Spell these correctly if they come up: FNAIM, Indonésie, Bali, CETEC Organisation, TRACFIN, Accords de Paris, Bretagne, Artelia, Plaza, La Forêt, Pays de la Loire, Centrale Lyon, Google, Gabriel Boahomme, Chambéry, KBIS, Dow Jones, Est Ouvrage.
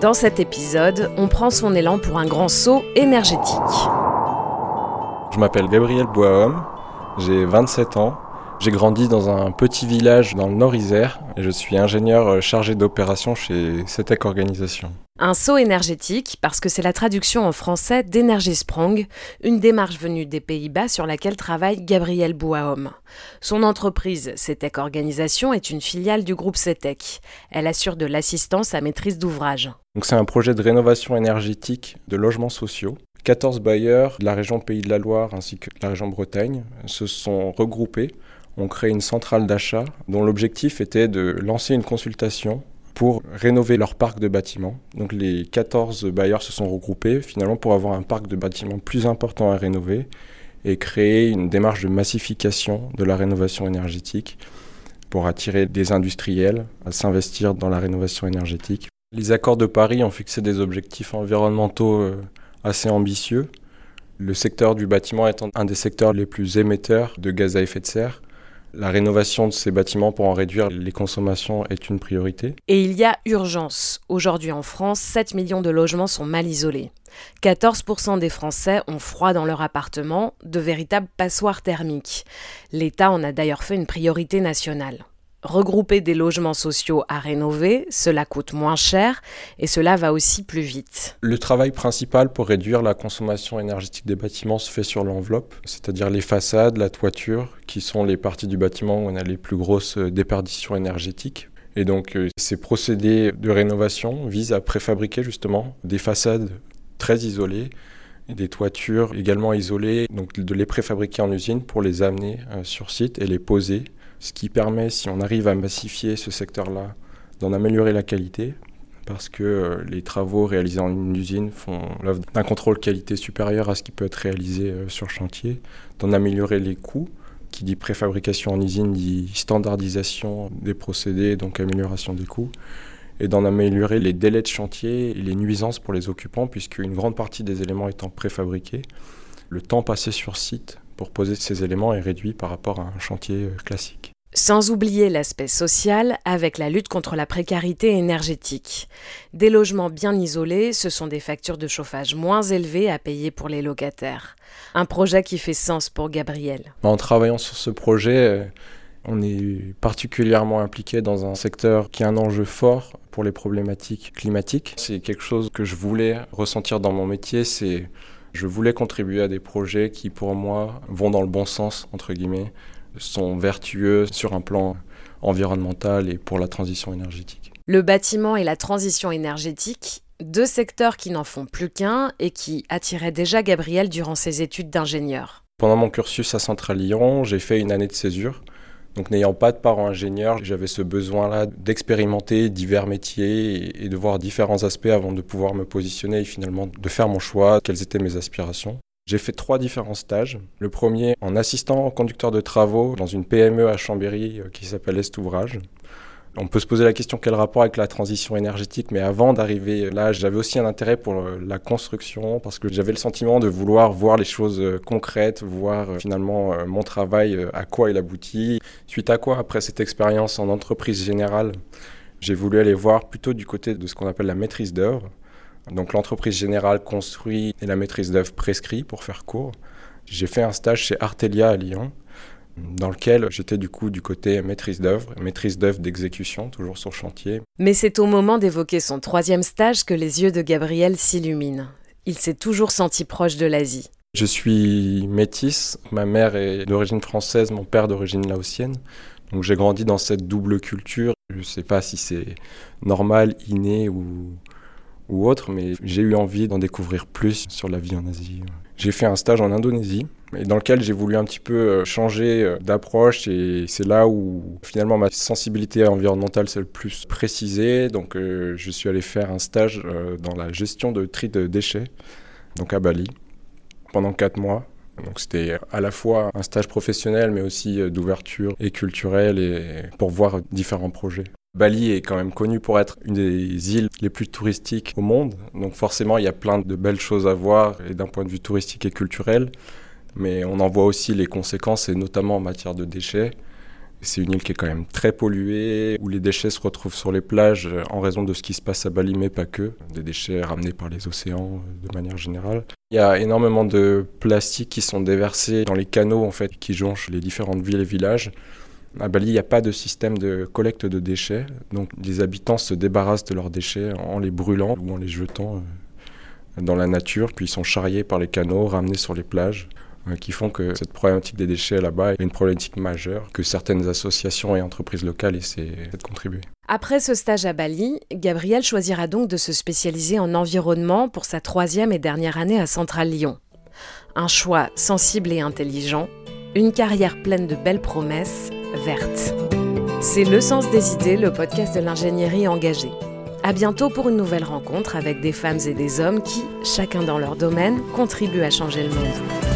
Dans cet épisode, on prend son élan pour un grand saut énergétique. Je m'appelle Gabriel Boahomme, j'ai 27 ans. J'ai grandi dans un petit village dans le Nord-Isère et je suis ingénieur chargé d'opérations chez CETEC Organisation. Un saut énergétique parce que c'est la traduction en français d'Energiesprong, une démarche venue des Pays-Bas sur laquelle travaille Gabriel Boahomme. Son entreprise CETEC Organisation est une filiale du groupe CETEC. Elle assure de l'assistance à maîtrise d'ouvrage. Donc c'est un projet de rénovation énergétique de logements sociaux. 14 bailleurs de la région Pays de la Loire ainsi que de la région Bretagne se sont regroupés. On crée une centrale d'achat dont l'objectif était de lancer une consultation pour rénover leur parc de bâtiments. Donc les 14 bailleurs se sont regroupés finalement pour avoir un parc de bâtiments plus important à rénover et créer une démarche de massification de la rénovation énergétique pour attirer des industriels à s'investir dans la rénovation énergétique. Les Accords de Paris ont fixé des objectifs environnementaux assez ambitieux. Le secteur du bâtiment étant un des secteurs les plus émetteurs de gaz à effet de serre, la rénovation de ces bâtiments pour en réduire les consommations est une priorité. Et il y a urgence. Aujourd'hui en France, 7 millions de logements sont mal isolés. 14% des Français ont froid dans leur appartement, de véritables passoires thermiques. L'État en a d'ailleurs fait une priorité nationale. Regrouper des logements sociaux à rénover, cela coûte moins cher et cela va aussi plus vite. Le travail principal pour réduire la consommation énergétique des bâtiments se fait sur l'enveloppe, c'est-à-dire les façades, la toiture, qui sont les parties du bâtiment où on a les plus grosses déperditions énergétiques. Et donc ces procédés de rénovation visent à préfabriquer justement des façades très isolées, des toitures également isolées, donc de les préfabriquer en usine pour les amener sur site et les poser. Ce qui permet, si on arrive à massifier ce secteur-là, d'en améliorer la qualité, parce que les travaux réalisés en une usine font l'œuvre d'un contrôle qualité supérieur à ce qui peut être réalisé sur chantier, d'en améliorer les coûts, qui dit préfabrication en usine, dit standardisation des procédés, donc amélioration des coûts, et d'en améliorer les délais de chantier et les nuisances pour les occupants, puisqu'une grande partie des éléments étant préfabriqués, le temps passé sur site pour poser ces éléments est réduit par rapport à un chantier classique. Sans oublier l'aspect social avec la lutte contre la précarité énergétique. Des logements bien isolés, ce sont des factures de chauffage moins élevées à payer pour les locataires. Un projet qui fait sens pour Gabriel. En travaillant sur ce projet, on est particulièrement impliqué dans un secteur qui a un enjeu fort pour les problématiques climatiques. C'est quelque chose que je voulais ressentir dans mon métier, Je voulais contribuer à des projets qui, pour moi, vont dans le bon sens, entre guillemets, sont vertueux sur un plan environnemental et pour la transition énergétique. Le bâtiment et la transition énergétique, deux secteurs qui n'en font plus qu'un et qui attiraient déjà Gabriel durant ses études d'ingénieur. Pendant mon cursus à Centrale Lyon, j'ai fait une année de césure. Donc n'ayant pas de parents ingénieurs, j'avais ce besoin-là d'expérimenter divers métiers et de voir différents aspects avant de pouvoir me positionner et finalement de faire mon choix, quelles étaient mes aspirations. J'ai fait 3 différents stages. Le premier en assistant au conducteur de travaux dans une PME à Chambéry qui s'appelle Est Ouvrage. On peut se poser la question quel rapport avec la transition énergétique, mais avant d'arriver là, j'avais aussi un intérêt pour la construction parce que j'avais le sentiment de vouloir voir les choses concrètes, voir finalement mon travail, à quoi il aboutit. Suite à quoi, après cette expérience en entreprise générale, j'ai voulu aller voir plutôt du côté de ce qu'on appelle la maîtrise d'œuvre. Donc l'entreprise générale construit et la maîtrise d'œuvre prescrit, pour faire court. J'ai fait un stage chez Artelia à Lyon, dans lequel j'étais du côté maîtrise d'œuvre d'exécution, toujours sur chantier. Mais c'est au moment d'évoquer son 3e stage que les yeux de Gabriel s'illuminent. Il s'est toujours senti proche de l'Asie. Je suis métisse, ma mère est d'origine française, mon père d'origine laotienne. Donc j'ai grandi dans cette double culture. Je ne sais pas si c'est normal, inné ou autre, mais j'ai eu envie d'en découvrir plus sur la vie en Asie. J'ai fait un stage en Indonésie, et dans lequel j'ai voulu un petit peu changer d'approche, et c'est là où finalement ma sensibilité environnementale s'est le plus précisée. Donc je suis allé faire un stage dans la gestion de tri de déchets, donc à Bali, pendant 4 mois. Donc c'était à la fois un stage professionnel, mais aussi d'ouverture et culturelle, et pour voir différents projets. Bali est quand même connu pour être une des îles les plus touristiques au monde, donc forcément il y a plein de belles choses à voir, et d'un point de vue touristique et culturel, mais on en voit aussi les conséquences, et notamment en matière de déchets. C'est une île qui est quand même très polluée, où les déchets se retrouvent sur les plages en raison de ce qui se passe à Bali, mais pas que. Des déchets ramenés par les océans de manière générale. Il y a énormément de plastiques qui sont déversés dans les canaux en fait, qui jonchent les différentes villes et villages. À Bali, il n'y a pas de système de collecte de déchets, donc les habitants se débarrassent de leurs déchets en les brûlant ou en les jetant dans la nature, puis ils sont charriés par les canaux, ramenés sur les plages, qui font que cette problématique des déchets là-bas est une problématique majeure que certaines associations et entreprises locales essaient de contribuer. Après ce stage à Bali, Gabriel choisira donc de se spécialiser en environnement pour sa 3e et dernière année à Centrale Lyon. Un choix sensible et intelligent, une carrière pleine de belles promesses vertes. C'est Le Sens des idées, le podcast de l'ingénierie engagée. À bientôt pour une nouvelle rencontre avec des femmes et des hommes qui, chacun dans leur domaine, contribuent à changer le monde.